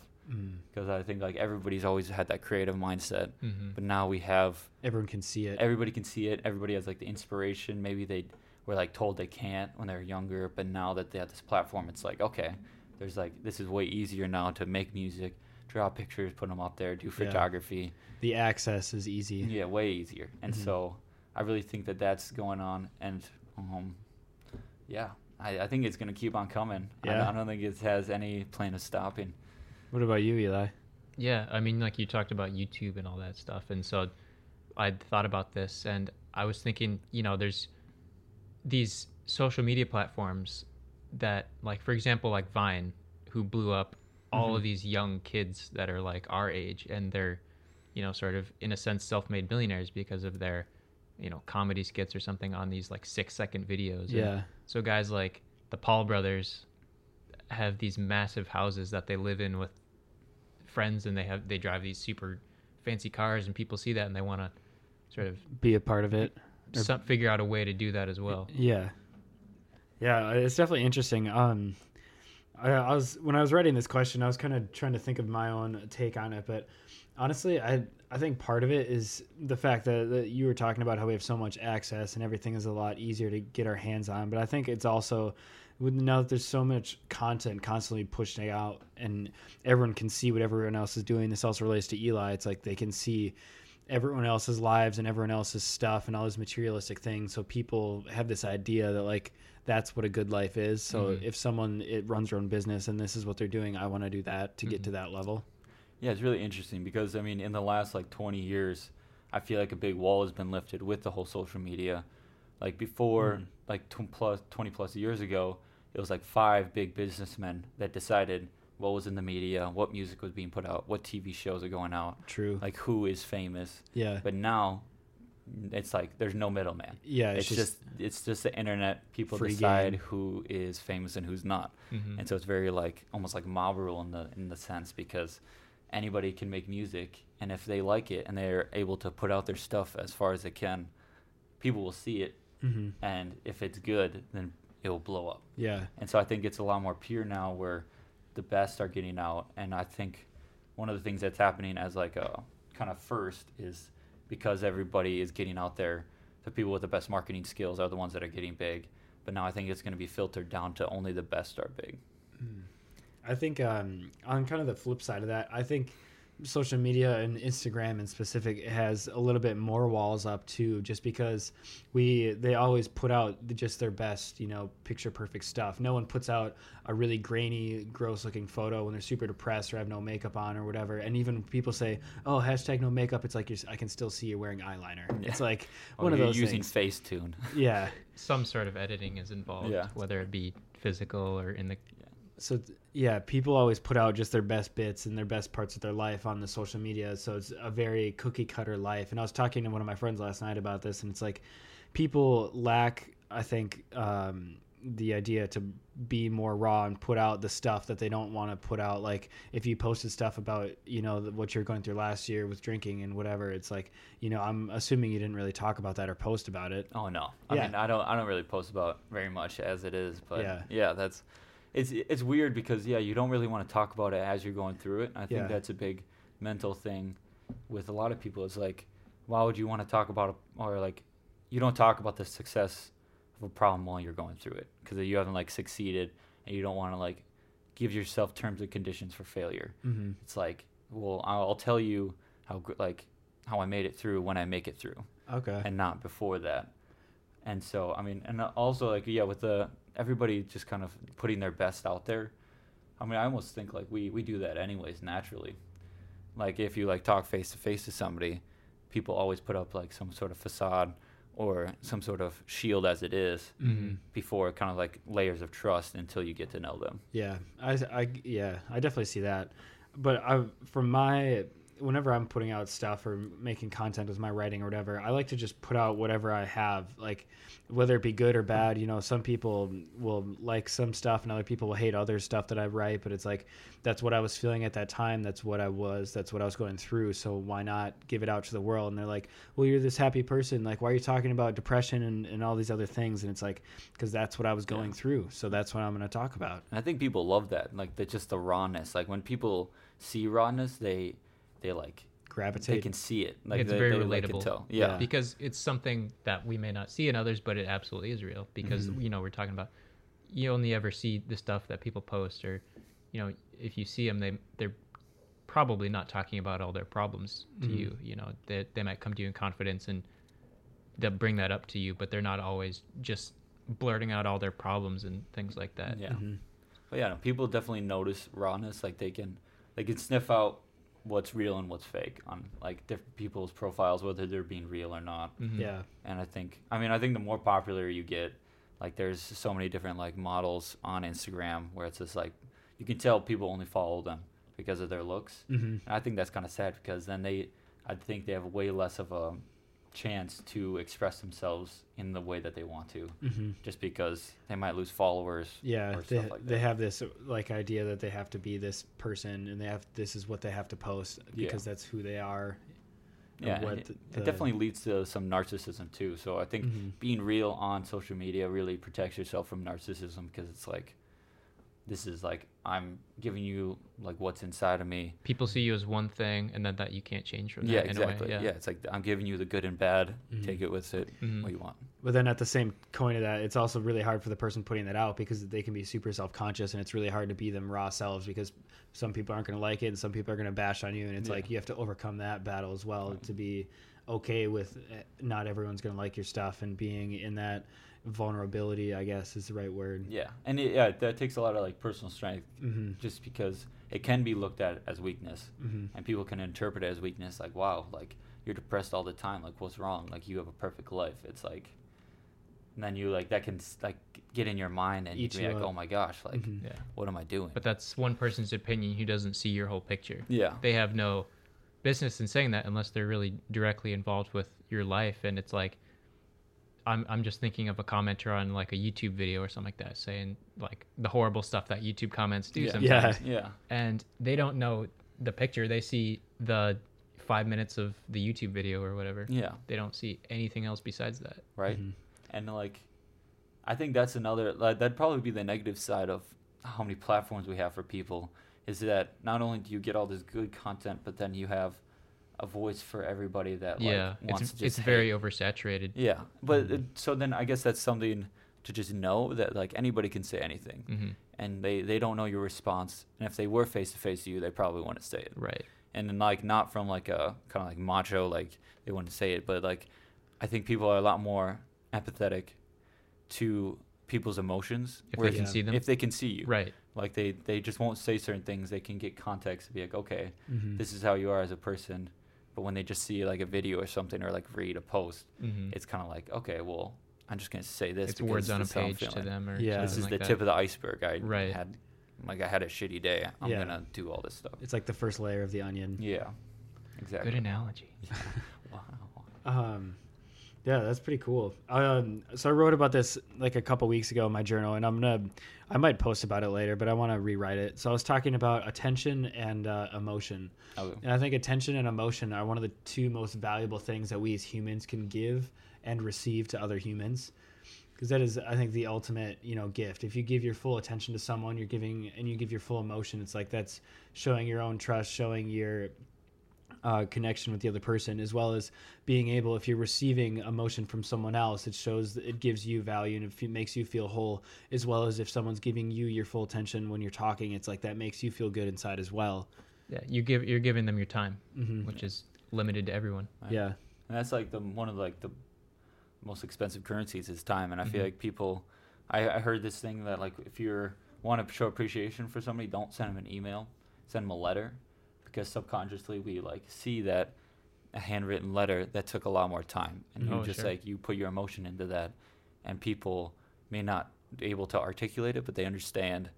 Because I think like everybody's always had that creative mindset, but now we have everyone can see it. Everybody can see it. Everybody has like the inspiration. Maybe they were like told they can't when they were younger, but now that they have this platform, it's like, okay, there's like, this is way easier now to make music, draw pictures, put them up there, do photography. The access is easy. Yeah, way easier. And so I really think that that's going on. And I think it's going to keep on coming. Yeah. I don't think it has any plan of stopping. What about you, Eli? Yeah, I mean, like you talked about YouTube and all that stuff. And so I thought about this and I was thinking, you know, there's these social media platforms that, like, for example, like Vine, who blew up all of these young kids that are like our age, and they're, you know, sort of in a sense self-made millionaires because of their, you know, comedy skits or something on these like 6-second videos. Yeah. And so guys like the Paul brothers have these massive houses that they live in with friends, and they drive these super fancy cars, and people see that and they want to sort of be a part of it, figure out a way to do that as well. Yeah It's definitely interesting. I was, when I was writing this question, I was kind of trying to think of my own take on it, but honestly I think part of it is the fact that you were talking about how we have so much access and everything is a lot easier to get our hands on. But I think it's also, now that there's so much content constantly pushed out and everyone can see what everyone else is doing, this also relates to Eli. It's like they can see everyone else's lives and everyone else's stuff and all these materialistic things. So people have this idea that like that's what a good life is. So if someone runs their own business and this is what they're doing, I want to do that to get to that level. Yeah, it's really interesting because, I mean, in the last like 20 years, I feel like a big wall has been lifted with the whole social media. Like before, like 20 plus years ago, it was like 5 big businessmen that decided what was in the media, what music was being put out, what TV shows are going out. True. Like who is famous. Yeah. But now it's like there's no middleman. Yeah. It's just the internet. People decide who is famous and who's not. And so it's very like almost like mob rule in the sense, because anybody can make music, and if they like it and they're able to put out their stuff as far as they can, people will see it. And if it's good, then it will blow up. Yeah. And so I think it's a lot more pure now where the best are getting out. And I think one of the things that's happening as like a kind of first is because everybody is getting out there, the people with the best marketing skills are the ones that are getting big. But now I think it's going to be filtered down to only the best are big. I think on kind of the flip side of that, I think social media and Instagram in specific has a little bit more walls up too, just because they always put out just their best, you know, picture perfect stuff. No one puts out a really grainy, gross looking photo when they're super depressed or have no makeup on or whatever. And even people say, oh, # no makeup, it's like I can still see you're wearing eyeliner. Yeah. It's like one of those using things. Facetune. Yeah. Some sort of editing is involved, whether it be physical or in the... So, yeah, people always put out just their best bits and their best parts of their life on the social media. So it's a very cookie-cutter life. And I was talking to one of my friends last night about this, and it's like people lack, I think, the idea to be more raw and put out the stuff that they don't want to put out. Like if you posted stuff about, you know, what you're going through last year with drinking and whatever, it's like, you know, I'm assuming you didn't really talk about that or post about it. Oh, no. I mean, I don't really post about very much as it is. But, yeah that's... It's weird because, you don't really want to talk about it as you're going through it. I think that's a big mental thing with a lot of people. It's like, why would you want to talk about it? Or, like, you don't talk about the success of a problem while you're going through it because you haven't, like, succeeded, and you don't want to, like, give yourself terms and conditions for failure. It's like, well, I'll tell you how I made it through when I make it through. Okay. And not before that. And so, I mean, and also, like, with the... everybody just kind of putting their best out there. I mean, I almost think like we do that anyways naturally. Like if you like talk face to face to somebody, people always put up like some sort of facade or some sort of shield as it is before kind of like layers of trust until you get to know them. Yeah, I definitely see that. But from my whenever I'm putting out stuff or making content with my writing or whatever, I like to just put out whatever I have, like whether it be good or bad. You know, some people will like some stuff and other people will hate other stuff that I write, but it's like, that's what I was feeling at that time. That's what I was going through. So why not give it out to the world? And they're like, well, you're this happy person. Like, why are you talking about depression and all these other things? And it's like, cause that's what I was going through. So that's what I'm going to talk about. And I think people love that. Like that's just the rawness. Like when people see rawness, they like gravitate. They can see it. Like it's very relatable. Tell. Yeah. Because it's something that we may not see in others, but it absolutely is real. Because you know, we're talking about, you only ever see the stuff that people post, or, you know, if you see them, they're probably not talking about all their problems to you. You know, they might come to you in confidence and they'll bring that up to you, but they're not always just blurting out all their problems and things like that. Yeah. But yeah, no, people definitely notice rawness. Like they can sniff out what's real and what's fake on like different people's profiles, whether they're being real or not. Yeah. And I think the more popular you get, like there's so many different like models on Instagram where it's just like, you can tell people only follow them because of their looks. And I think that's kind of sad, because then I think they have way less of a chance to express themselves in the way that they want to, just because they might lose followers. Yeah, or stuff like that. They have this like idea that they have to be this person, and this is what they have to post because that's who they are. Yeah, it definitely leads to some narcissism too. So I think being real on social media really protects yourself from narcissism, because it's like, this is like, I'm giving you like what's inside of me. People see you as one thing, and then that you can't change from that. Yeah, exactly. In a way. Yeah. It's like, I'm giving you the good and bad. Take it with it, what you want. But then at the same coin of that, it's also really hard for the person putting that out, because they can be super self-conscious, and it's really hard to be them raw selves, because some people aren't going to like it and some people are going to bash on you. And it's like, you have to overcome that battle as well, to be okay with not everyone's going to like your stuff, and being in that vulnerability, I guess, is the right word. Yeah, and that takes a lot of like personal strength, just because it can be looked at as weakness, and people can interpret it as weakness. Like, wow, like you're depressed all the time. Like, what's wrong? Like, you have a perfect life. It's like, and then you like that can like get in your mind and you're like, oh my gosh, like what am I doing? But that's one person's opinion who doesn't see your whole picture. Yeah, they have no business in saying that unless they're really directly involved with your life. And it's like, I'm just thinking of a commenter on like a YouTube video or something like that, saying like the horrible stuff that YouTube comments do sometimes. Yeah. And they don't know the picture. They see the 5 minutes of the YouTube video or whatever. Yeah. They don't see anything else besides that. Right. And like, I think that's another, like, that'd probably be the negative side of how many platforms we have for people, is that not only do you get all this good content, but then you have a voice for everybody that like wants to just it's very oversaturated. Yeah, but so then I guess that's something to just know, that like anybody can say anything, and they don't know your response. And if they were face to face to you, they probably want to say it. Right. And then like not from like a kind of like macho, like they want to say it, but like I think people are a lot more empathetic to people's emotions if they can see them. If they can see you, right. Like they just won't say certain things. They can get context to be like, okay, this is how you are as a person. But when they just see like a video or something, or like read a post, it's kind of like, okay, well, I'm just gonna say this. It's words on a page to them, or this is like the tip of the iceberg. I had a shitty day. I'm gonna do all this stuff. It's like the first layer of the onion. Yeah, exactly. Good analogy. Wow. Yeah, that's pretty cool. So I wrote about this like a couple weeks ago in my journal, and I might post about it later, but I want to rewrite it. So I was talking about attention and emotion. Okay. And I think attention and emotion are one of the two most valuable things that we as humans can give and receive to other humans. Because that is, I think, the ultimate, you know, gift. If you give your full attention to someone, you give your full emotion, it's like that's showing your own trust, showing your connection with the other person, as well as being able, if you're receiving emotion from someone else, it shows that it gives you value and it makes you feel whole, as well as if someone's giving you your full attention when you're talking, it's like that makes you feel good inside as well. Yeah, you're giving them your time, which is limited to everyone. Right? Yeah, and that's like one of like the most expensive currencies is time, and I feel like people. I heard this thing that like if you want to show appreciation for somebody, don't send them an email, send them a letter. Because subconsciously we like see that a handwritten letter that took a lot more time, and you put your emotion into that, and people may not be able to articulate it, but they understand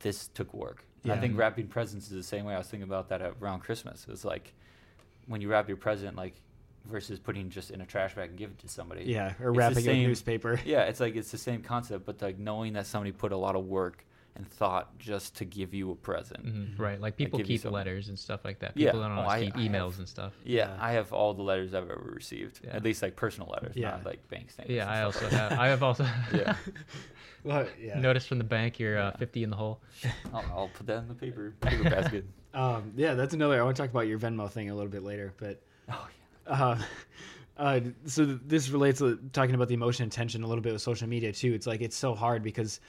this took work. Yeah. I think wrapping presents is the same way. I was thinking about that around Christmas. It was like when you rob your president, like, versus putting just in a trash bag and give it to somebody. Yeah, or wrapping a newspaper. Yeah, it's like, it's the same concept, but like knowing that somebody put a lot of work and thought just to give you a present. Mm-hmm. Right, like people keep letters and stuff like that. People don't always keep emails and stuff. Yeah, I have all the letters I've ever received, at least like personal letters, not like bank statements. Yeah, I also have. I have also notice from the bank, you're 50 in the hole. I'll put that in the paper basket. Yeah, that's another, I want to talk about your Venmo thing a little bit later, but... Oh, yeah. So this relates to talking about the emotion and tension a little bit with social media too. It's like, it's so hard because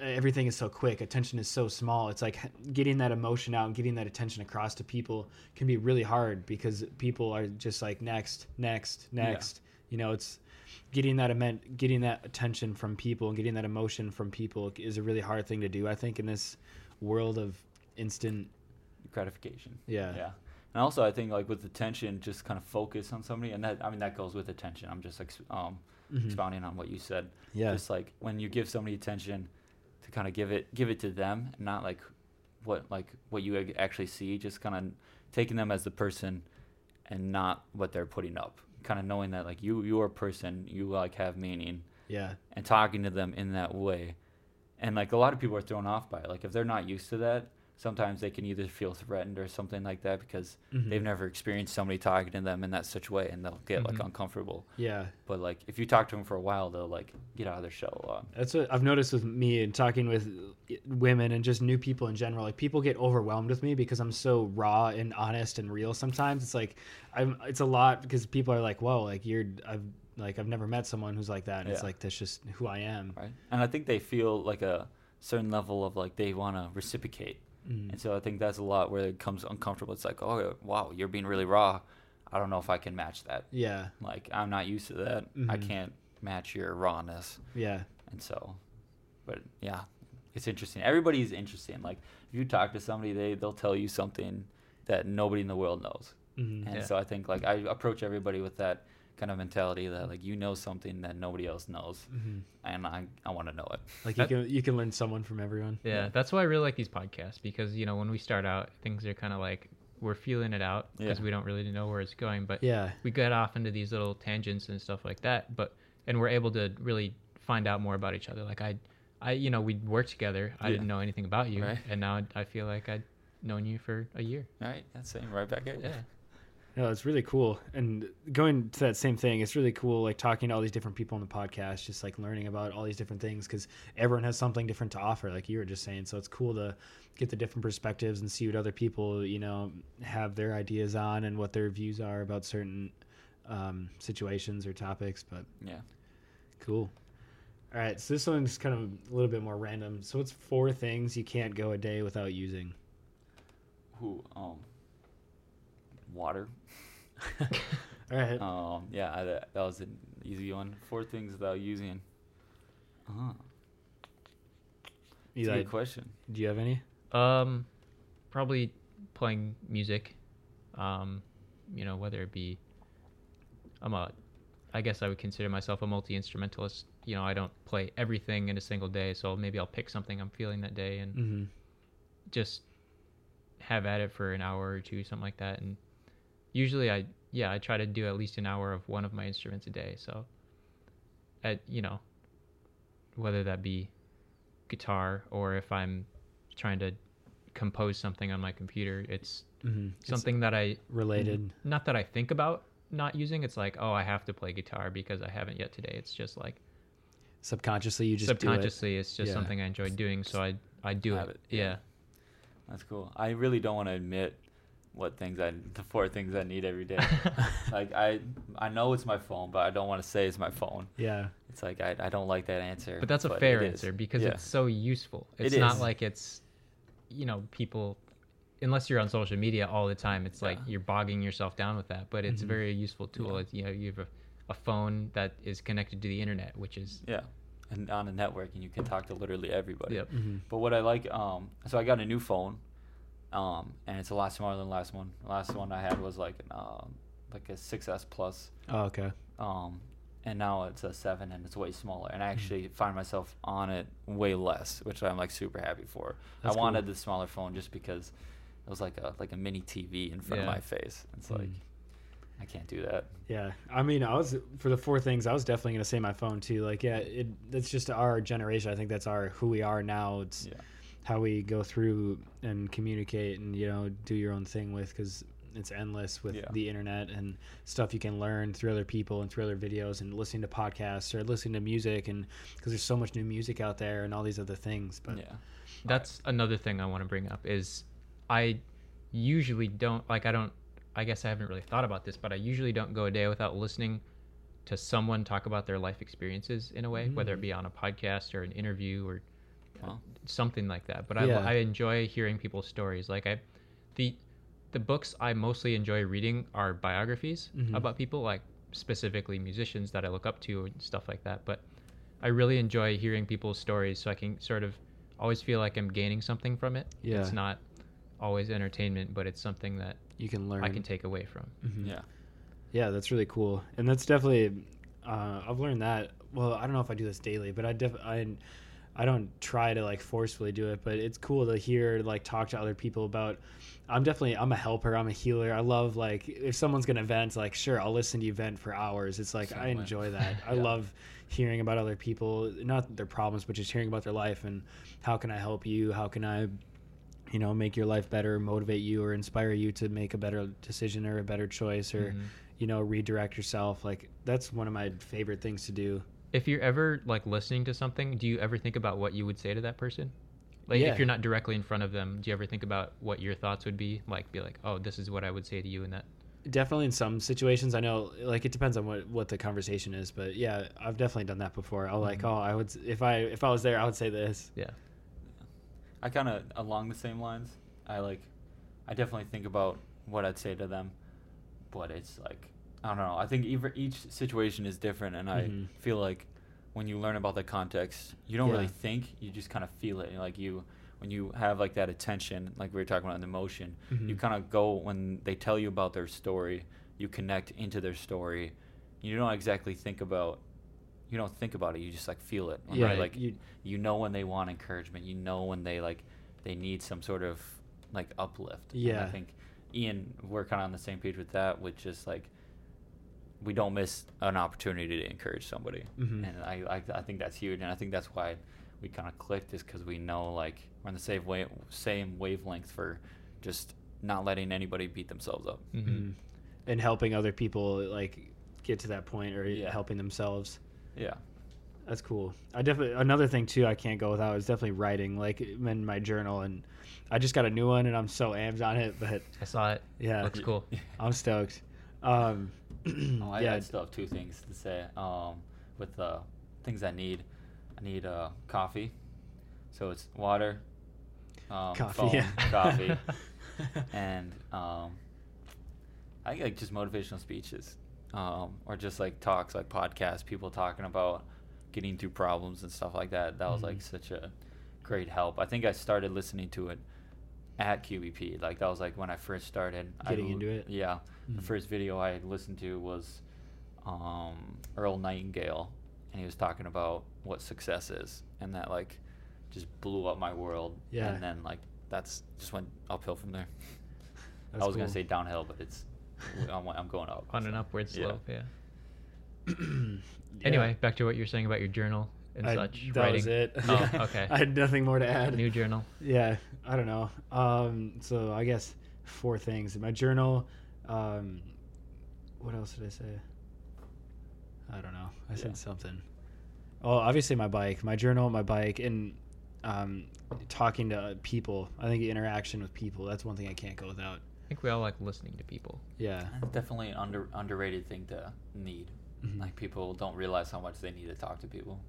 everything is so quick. Attention is so small. It's like getting that emotion out and getting that attention across to people can be really hard because people are just like next, you know, it's getting that attention from people and getting that emotion from people is a really hard thing to do, I think, in this world of instant gratification. Yeah. And also, I think, like, with attention, just kind of focus on somebody. And that, I mean, that goes with attention. I'm just expounding on what you said. Yeah. Just, like, when you give somebody attention, to kind of give it to them, and not, like what you actually see, just kind of taking them as the person and not what they're putting up. Kind of knowing that, like, you're a person, you, like, have meaning. Yeah. And talking to them in that way. And, like, a lot of people are thrown off by it. Like, if they're not used to that, sometimes they can either feel threatened or something like that because they've never experienced somebody talking to them in that such way, and they'll get like uncomfortable. Yeah. But like if you talk to them for a while, they'll like get out of their shell a lot. That's what I've noticed with me and talking with women and just new people in general. Like people get overwhelmed with me because I'm so raw and honest and real. Sometimes it's like it's a lot because people are like, "Whoa, like I've never met someone who's like that." And it's like that's just who I am. Right. And I think they feel like a certain level of like they want to reciprocate. And so I think that's a lot where it comes uncomfortable. It's like, oh, wow, you're being really raw. I don't know if I can match that. Yeah. Like, I'm not used to that. I can't match your rawness. Yeah. And so, but yeah, it's interesting. Everybody's interesting. Like, if you talk to somebody, they'll tell you something that nobody in the world knows. And so I think, like, I approach everybody with that kind of mentality that like you know something that nobody else knows, and I want to know it. Like you can learn someone from everyone. Yeah, that's why I really like these podcasts because you know when we start out things are kind of like we're feeling it out because we don't really know where it's going, but we get off into these little tangents and stuff like that. But and we're able to really find out more about each other. Like I you know we worked together. I didn't know anything about you, right. And now I feel like I've known you for a year. All right, that's same right back at you. Yeah. No, it's really cool. And going to that same thing, it's really cool, like, talking to all these different people on the podcast, just, like, learning about all these different things because everyone has something different to offer, like you were just saying. So it's cool to get the different perspectives and see what other people, you know, have their ideas on and what their views are about certain situations or topics. But, yeah. Cool. All right, so this one's kind of a little bit more random. So what's 4 things you can't go a day without using? Ooh, water. All right. That was an easy one. 4 things without using. That's a good question. Do you have any? Probably playing music. You know, whether it be, I guess I would consider myself a multi-instrumentalist. You know, I don't play everything in a single day, so maybe I'll pick something I'm feeling that day and just have at it for an hour or two, something like that. And usually I try to do at least an hour of one of my instruments a day. So you know, whether that be guitar or if I'm trying to compose something on my computer, it's something that I related, not that I think about not using. It's like, oh, I have to play guitar because I haven't yet today. It's just like subconsciously, do it. It's just something I enjoy doing. So I do it. Yeah. That's cool. I really don't want to admit the 4 things I need every day. Like I know it's my phone, but I don't want to say it's my phone. Yeah. It's like I don't like that answer. But that's a fair answer because it's so useful. It's not like it's, you know, people, unless you're on social media all the time, it's like you're bogging yourself down with that. But it's a very useful tool. It's, you know, you have a phone that is connected to the internet, which is and on a network, and you can talk to literally everybody. Yep. But what I like, so I got a new phone, and it's a lot smaller than the last one. The last one I had was like a 6S Plus. Oh, okay. And now it's a 7, and it's way smaller. And I actually find myself on it way less, which I'm like super happy for. That's I wanted the smaller phone just because It was like a mini TV in front of my face. It's like, I can't do that. Yeah. I mean, for the four things, I was definitely going to say my phone too. Like, yeah, that's just our generation. I think that's who we are now. It's how we go through and communicate and, do your own thing with, because it's endless with the internet and stuff you can learn through other people and through other videos and listening to podcasts or listening to music, and because there's so much new music out there and all these other things. But that's another thing I want to bring up is I usually don't I guess I haven't really thought about this, but I usually don't go a day without listening to someone talk about their life experiences in a way, whether it be on a podcast or an interview or something like that. But I enjoy hearing people's stories. Like the books I mostly enjoy reading are biographies about people, like specifically musicians that I look up to and stuff like that. But I really enjoy hearing people's stories, so I can sort of always feel like I'm gaining something from it. Yeah. It's not always entertainment, but it's something that you can learn. I can take away from. Mm-hmm. Yeah, that's really cool. And that's definitely, I've learned that. Well, I don't know if I do this daily, but I don't try to like forcefully do it, but it's cool to hear, like talk to other people about. I'm a helper. I'm a healer. I love, like, if someone's going to vent, like, sure, I'll listen to you vent for hours. It's like, I enjoy that. I love hearing about other people, not their problems, but just hearing about their life and how can I help you? How can I, make your life better, motivate you or inspire you to make a better decision or a better choice or, redirect yourself. Like, that's one of my favorite things to do. If you're ever like listening to something, do you ever think about what you would say to that person? Like if you're not directly in front of them, do you ever think about what your thoughts would be? Like be like, oh, this is what I would say to you in that. Definitely in some situations. I know like it depends on what the conversation is, but yeah, I've definitely done that before. I'll like, oh, I would, if I was there, I would say this. Yeah. I kind of along the same lines. I definitely think about what I'd say to them, but it's like, I don't know. I think each situation is different, and I feel like when you learn about the context, you don't really think. You just kind of feel it. And like when you have like that attention, like we were talking about an emotion, you kind of go when they tell you about their story. You connect into their story. You don't exactly think about. You don't think about it. You just like feel it. Yeah. Right? Like you know when they want encouragement. You know when they need some sort of like uplift. Yeah. And I think Ian, we're kind of on the same page with that, which is like. We don't miss an opportunity to encourage somebody. And I think that's huge. And I think that's why we kind of clicked is because we know like we're on the same wavelength for just not letting anybody beat themselves up. And helping other people like get to that point or helping themselves. Yeah. That's cool. I definitely, another thing too, I can't go without is definitely writing, like in my journal, and I just got a new one and I'm so amped on it, but I saw it. Yeah. Looks cool. I'm stoked. I still have two things to say. With the things I need coffee, so it's water, coffee, phone, coffee, and I like just motivational speeches, or just like talks, like podcasts, people talking about getting through problems and stuff like that. That was like such a great help. I think I started listening to it at QBP, like that was like when I first started getting into it. Yeah, the first video I listened to was Earl Nightingale, and he was talking about what success is, and that like just blew up my world. Yeah, and then like that's just went uphill from there. I was gonna say downhill, but it's I'm going up on an upward slope. Yeah. Anyway, back to what you're saying about your journal. That writing. Was it. Oh, okay. I had nothing more to add. New journal. Yeah, I don't know. So I guess four things in my journal. What else did I say? I don't know. I said something. Oh, obviously my bike, my journal, my bike, and talking to people. I think interaction with people. That's one thing I can't go without. I think we all like listening to people. Yeah, that's definitely an underrated thing to need. Like people don't realize how much they need to talk to people.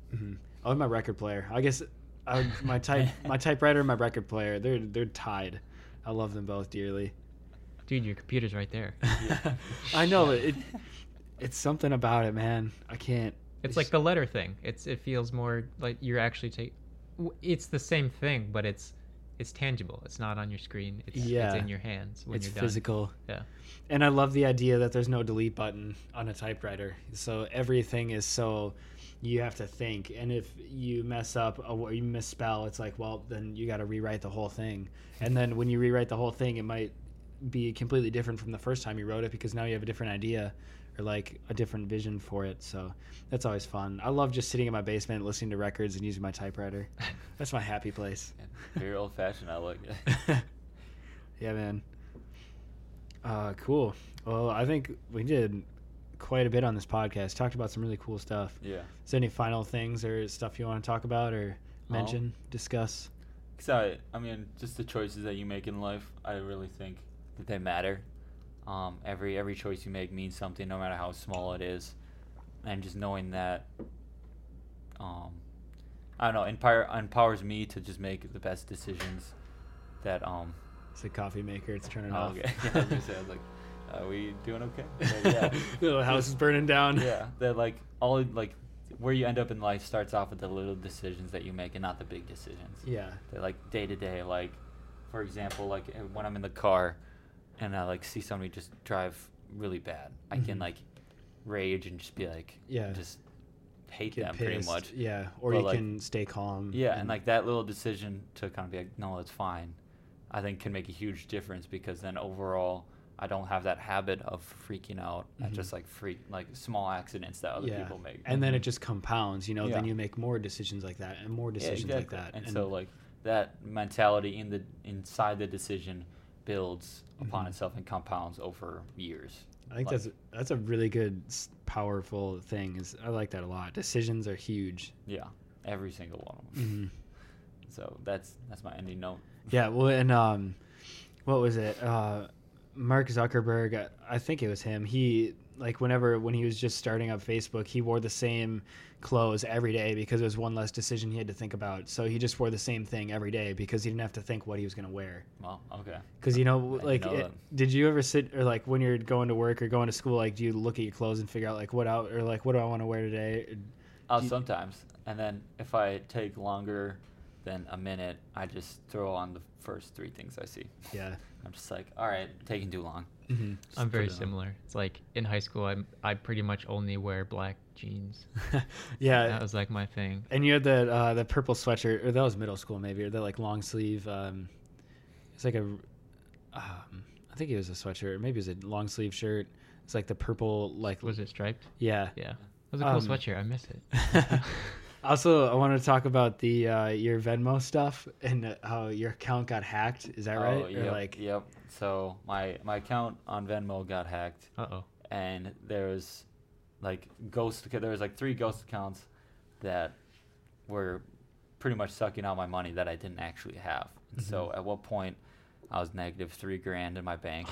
Oh, and my record player. I guess my typewriter and my record player, they're tied. I love them both dearly. Dude, your computer's right there. Yeah. I know, but it's something about it, man. I can't. It's like the letter thing. It feels more like you're actually it's the same thing, but it's tangible. It's not on your screen. It's in your hands when you're done. It's physical. Yeah. And I love the idea that there's no delete button on a typewriter. So everything is so you have to think. And if you mess up or you misspell, it's like, well, then you got to rewrite the whole thing. And then when you rewrite the whole thing, it might be completely different from the first time you wrote it, because now you have a different idea or like a different vision for it. So that's always fun. I love just sitting in my basement, listening to records and using my typewriter. That's my happy place. Very old fashioned. I like it. Yeah, man. Cool. Well, I think we did quite a bit on this podcast. Talked about some really cool stuff. Yeah. Is there any final things or stuff you want to talk about or mention, discuss? Because I mean, just the choices that you make in life, I really think that they matter. Every choice you make means something, no matter how small it is. And just knowing that, I don't know, empowers me to just make the best decisions that, It's a coffee maker. It's turning off. Okay. Yeah, I was gonna say, I was like, are we doing okay? But yeah. The little house is burning down. Yeah. That like all like where you end up in life starts off with the little decisions that you make and not the big decisions. Yeah. They're like day to day. Like, for example, like when I'm in the car and I like see somebody just drive really bad, I can like rage and just be like, just hate them pretty much. Yeah. Or but you like, can stay calm. Yeah. And like that little decision to kind of be like, no, it's fine, I think can make a huge difference, because then overall I don't have that habit of freaking out at just like small accidents that other people make. And then it just compounds, you know, then you make more decisions like that and more decisions like that. And so like that mentality in the inside the decision builds upon itself and compounds over years. I think like, that's a really good, powerful thing. Is I like that a lot. Decisions are huge. Yeah. Every single one of them. So that's my ending note. Yeah, well, and what was it? Mark Zuckerberg, I think it was him. He like when he was just starting up Facebook, he wore the same clothes every day because it was one less decision he had to think about. So he just wore the same thing every day because he didn't have to think what he was going to wear. Well, okay. Because, you know, like, did you ever sit or like when you're going to work or going to school, like, do you look at your clothes and figure out like what do I want to wear today? Oh, sometimes. And then if I take longer than a minute, I just throw on the first three things I see. Yeah. I'm just like, all right, taking too long. I'm very similar. It's like in high school, I pretty much only wear black jeans. Yeah. That was like my thing. And you had the purple sweatshirt, or that was middle school maybe, or the like long sleeve. It's like a, I think it was a sweatshirt, or maybe it was a long sleeve shirt. It's like the purple, like. Was it striped? Yeah. Yeah. It was a cool sweatshirt. I miss it. Also, I want to talk about the your Venmo stuff and how your account got hacked. Is that right? Yep, yep. So my account on Venmo got hacked. Uh-oh. And there was like three ghost accounts that were pretty much sucking out my money that I didn't actually have. Mm-hmm. So at one point, I was negative $3,000 in my bank,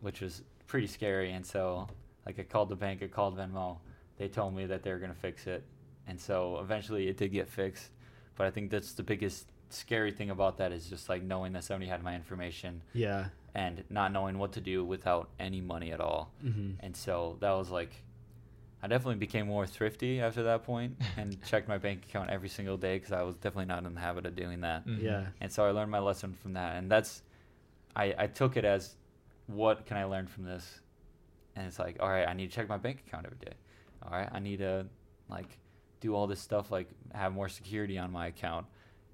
which was pretty scary. And so like I called the bank, I called Venmo. They told me that they were going to fix it. And so eventually it did get fixed, but I think that's the biggest scary thing about that is just like knowing that somebody had my information, and not knowing what to do without any money at all. And so that was like, I definitely became more thrifty after that point and checked my bank account every single day because I was definitely not in the habit of doing that. And so I learned my lesson from that, and that's I took it as, what can I learn from this? And it's like, all right, I need to check my bank account every day. All right, I need to like do all this stuff, like have more security on my account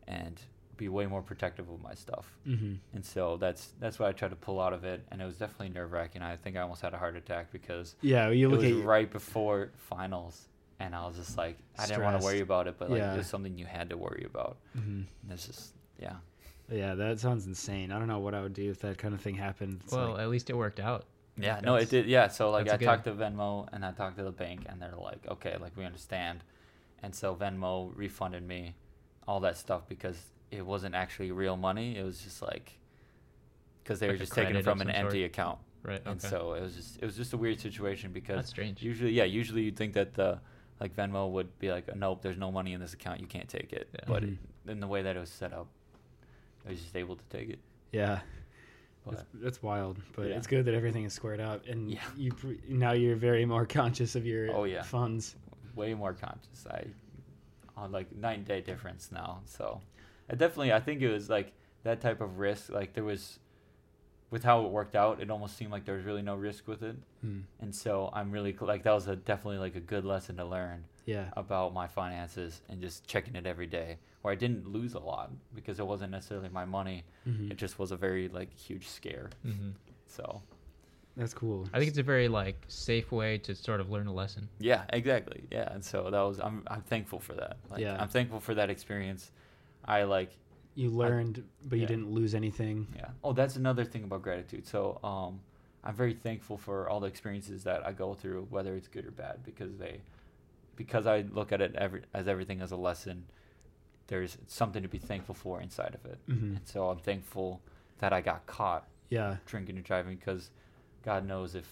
and be way more protective of my stuff. And so that's what I tried to pull out of it, and it was definitely nerve-wracking. I think I almost had a heart attack because right before finals, and I was just like, I didn't want to worry about it, but like it was something you had to worry about. It's just that sounds insane. I don't know what I would do if that kind of thing happened. It's well, at least it worked out. Yeah, no, it did. Yeah, so like I talked to Venmo and I talked to the bank, and they're like, okay, like we understand. And so Venmo refunded me all that stuff because it wasn't actually real money. It was just like, because they were just taking it from an empty account. Right. Okay. And so it was just a weird situation because that's strange. Usually you'd think that the like Venmo would be like, nope, there's no money in this account, you can't take it. Yeah. But in the way that it was set up, I was just able to take it. Yeah. That's wild, but it's good that everything is squared up, and now you're very more conscious of your funds. Way more conscious. On like 9-day difference now. So I think it was like that type of risk. Like there was, with how it worked out, it almost seemed like there was really no risk with it. And so I'm really like, that was definitely like a good lesson to learn. yeah. about my finances and just checking it every day, where I didn't lose a lot because it wasn't necessarily my money. Mm-hmm. It just was a very like huge scare. Mm-hmm. So that's cool. I think it's a very like safe way to sort of learn a lesson. Yeah, exactly. Yeah. And so that was, I'm thankful for that. Like, yeah. I'm thankful for that experience. You learned, but you yeah. didn't lose anything. Yeah. Oh, that's another thing about gratitude. So, I'm very thankful for all the experiences that I go through, whether it's good or bad, because I look at it everything as a lesson. There's something to be thankful for inside of it. Mm-hmm. And so I'm thankful that I got caught yeah. drinking and driving, because God knows if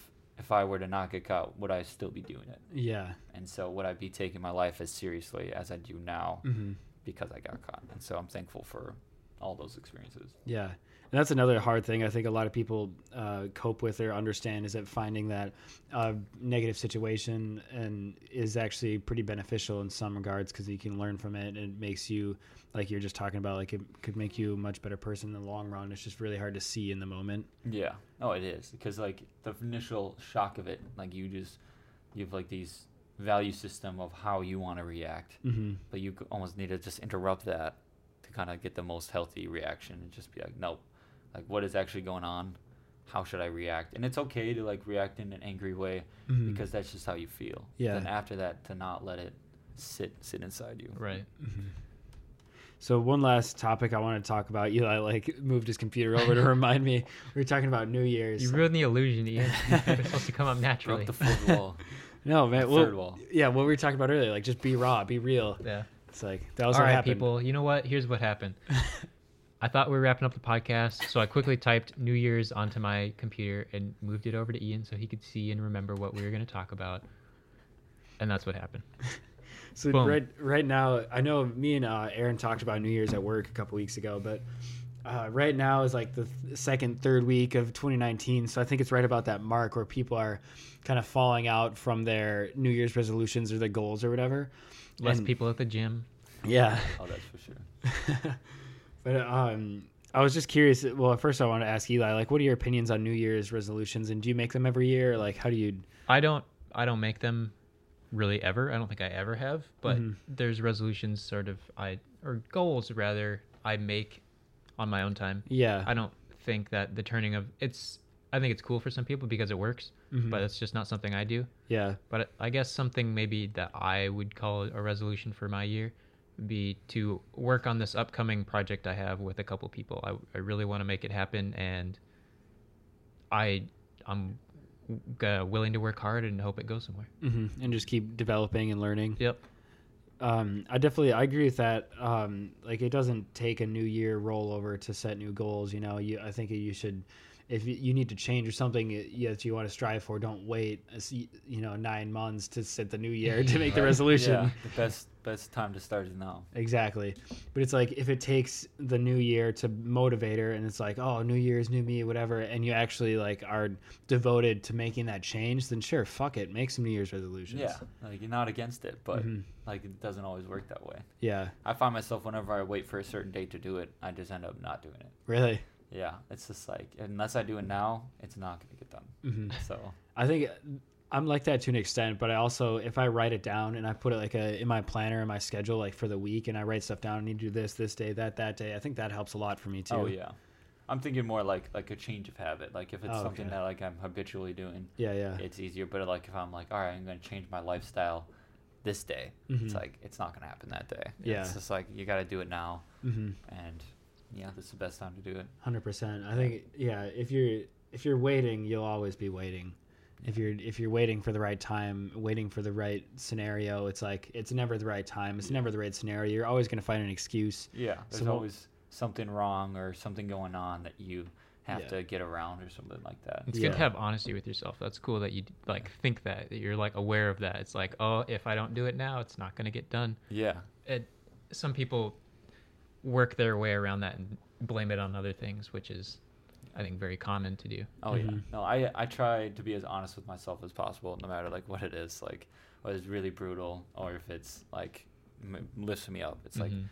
I were to not get caught, would I still be doing it? Yeah. And so would I be taking my life as seriously as I do now? Mm-hmm. Because I got caught. And so I'm thankful for all those experiences. Yeah. And that's another hard thing I think a lot of people cope with or understand, is that finding that negative situation and is actually pretty beneficial in some regards, because you can learn from it, and it makes you, like you're just talking about, like it could make you a much better person in the long run. It's just really hard to see in the moment. Yeah. Oh, it is. Because like the initial shock of it, like you have like these value system of how you want to react, mm-hmm. but you almost need to just interrupt that to kind of get the most healthy reaction and just be like, nope, like what is actually going on? How should I react? And it's okay to like react in an angry way, mm-hmm. because that's just how you feel. Yeah. And after that, to not let it sit inside you. Right. Mm-hmm. So one last topic I want to talk about. Eli moved his computer over to remind me. We were talking about New Year's. You ruined the illusion, Ian. It's supposed to come up naturally. Broke the fourth wall. No, man. Well, yeah, what we were talking about earlier, like just be raw, be real. Yeah. It's like, that was all what right, happened. All right, people, you know what? Here's what happened. I thought we were wrapping up the podcast, so I quickly typed New Year's onto my computer and moved it over to Ian so he could see and remember what we were going to talk about. And that's what happened. So right now, I know me and Aaron talked about New Year's at work a couple weeks ago, but right now is like the second, third week of 2019. So I think it's right about that mark where people are kind of falling out from their New Year's resolutions or their goals or whatever. Less people at the gym. Yeah. Oh, that's for sure. But I was just curious. Well, first I want to ask Eli, like, what are your opinions on New Year's resolutions, and do you make them every year? Like, how do you? I don't make them really ever. I don't think I ever have, but mm-hmm. there's resolutions or goals rather I make on my own time. Yeah. I don't think that the turning of I think it's cool for some people because it works, mm-hmm. but it's just not something I do. Yeah. But I guess something maybe that I would call a resolution for my year would be to work on this upcoming project I have with a couple people. I really want to make it happen, and I'm willing to work hard and hope it goes somewhere. Mm-hmm. And just keep developing and learning. Yep. I agree with that. Like, it doesn't take a new year rollover to set new goals. You know, I think you should, if you need to change or something that you want to strive for, don't wait, 9 months to set the new year to make the resolution. Yeah. The best time to start is now. Exactly. But it's like, if it takes the new year to motivate her, and it's like, oh, new year's new me, whatever, and you actually like are devoted to making that change, then sure, fuck it, make some New Year's resolutions. Yeah, like you're not against it, but mm-hmm. like it doesn't always work that way. Yeah. I find myself whenever I wait for a certain date to do it, I just end up not doing it. Really? Yeah, it's just like, unless I do it now, it's not going to get done. Mm-hmm. So I think I'm like that to an extent, but I also, if I write it down and I put it like in my planner and my schedule, like for the week, and I write stuff down, I need to do this day, that day, I think that helps a lot for me too. Oh yeah. I'm thinking more like a change of habit. Like if it's something that like I'm habitually doing, yeah, it's easier. But like if I'm like, all right, I'm going to change my lifestyle this day, mm-hmm. it's like, it's not going to happen that day. Yeah. It's just like, you got to do it now. Mm-hmm. And yeah, this is the best time to do it. 100%. I think, yeah, if you're waiting, you'll always be waiting. If you're waiting for the right time, waiting for the right scenario, it's like, it's never the right time. It's never the right scenario. You're always going to find an excuse. Yeah, there's always something wrong or something going on that you have to get around or something like that. It's good to have honesty with yourself. That's cool that you like think that you're like aware of that. It's like, oh, if I don't do it now, it's not going to get done. Yeah. Some people work their way around that and blame it on other things, which is, I think, very common to do. Oh mm-hmm. yeah. No, I try to be as honest with myself as possible, no matter like what it is, like whether it's really brutal or if it's like lifts me up. It's mm-hmm. like,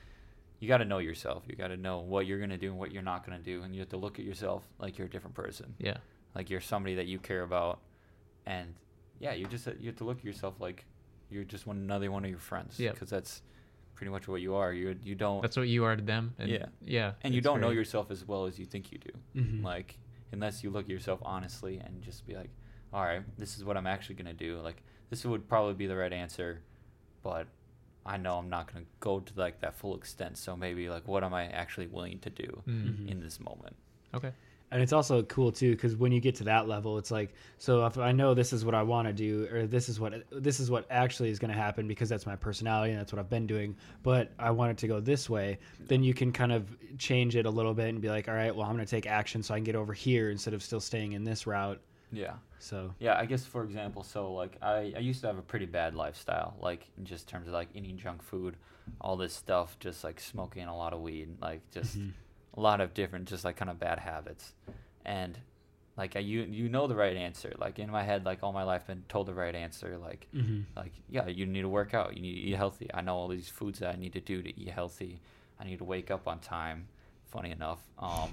you got to know yourself. You got to know what you're going to do and what you're not going to do. And you have to look at yourself like you're a different person. Yeah. Like you're somebody that you care about. And yeah, you have to look at yourself like You're just another one of your friends. Yeah. Because that's pretty much what you are. You don't. That's what you are to them. And yeah. Yeah. And you don't know yourself as well as you think you do. Mm-hmm. Like, unless you look at yourself honestly and just be like, all right, this is what I'm actually going to do. Like, this would probably be the right answer, but I know I'm not going to go to like that full extent. So maybe like, what am I actually willing to do mm-hmm. in this moment? Okay. And it's also cool too, because when you get to that level, it's like, so if I know this is what I want to do, or this is what actually is going to happen because that's my personality and that's what I've been doing, but I want it to go this way, then you can kind of change it a little bit and be like, all right, well, I'm going to take action so I can get over here instead of still staying in this route. Yeah. So. Yeah, I guess for example, so like I used to have a pretty bad lifestyle, like in just terms of like eating junk food, all this stuff, just like smoking a lot of weed, like just. Mm-hmm. A lot of different, just like kind of bad habits. And like, you know the right answer. Like in my head, like all my life been told the right answer. Like, mm-hmm. like, yeah, you need to work out. You need to eat healthy. I know all these foods that I need to do to eat healthy. I need to wake up on time. Funny enough. I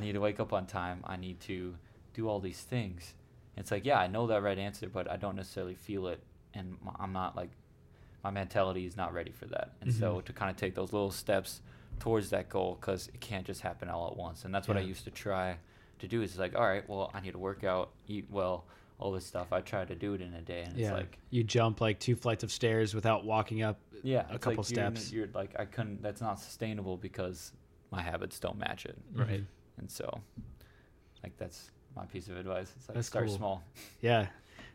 need to wake up on time. I need to do all these things. It's like, yeah, I know that right answer, but I don't necessarily feel it. And I'm not like, my mentality is not ready for that. And mm-hmm. so to kind of take those little steps towards that goal, because it can't just happen all at once. And that's what I used to try to do, is like, all right, well, I need to work out, eat well, all this stuff. I try to do it in a day, and it's like you jump like 2 flights of stairs without walking up a couple like steps. You're like, I couldn't, that's not sustainable because my habits don't match it. Right. And so like that's my piece of advice. It's like, that's start cool. small. Yeah.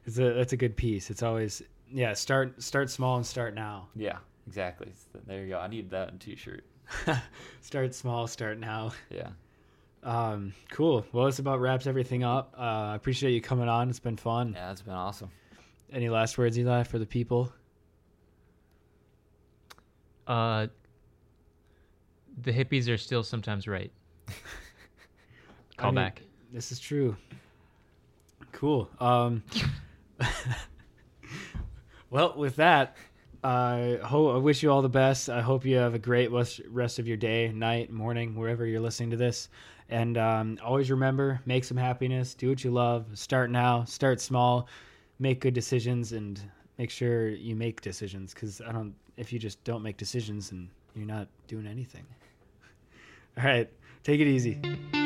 That's a good piece. It's always start small and start now. Yeah, exactly. So there you go. I need that on a t-shirt. Start small, start now. Yeah. Cool. Well, this about wraps everything up. I appreciate you coming on. It's been fun. Yeah, it's been awesome. Any last words, Eli, for the people? The hippies are still sometimes right. Call back. This is true. Cool. Well, with that, I wish you all the best. I hope you have a great rest of your day, night, morning, wherever you're listening to this. And always remember, make some happiness, do what you love, start now, start small, make good decisions, and make sure you make decisions, because if you just don't make decisions, and you're not doing anything. All right, take it easy.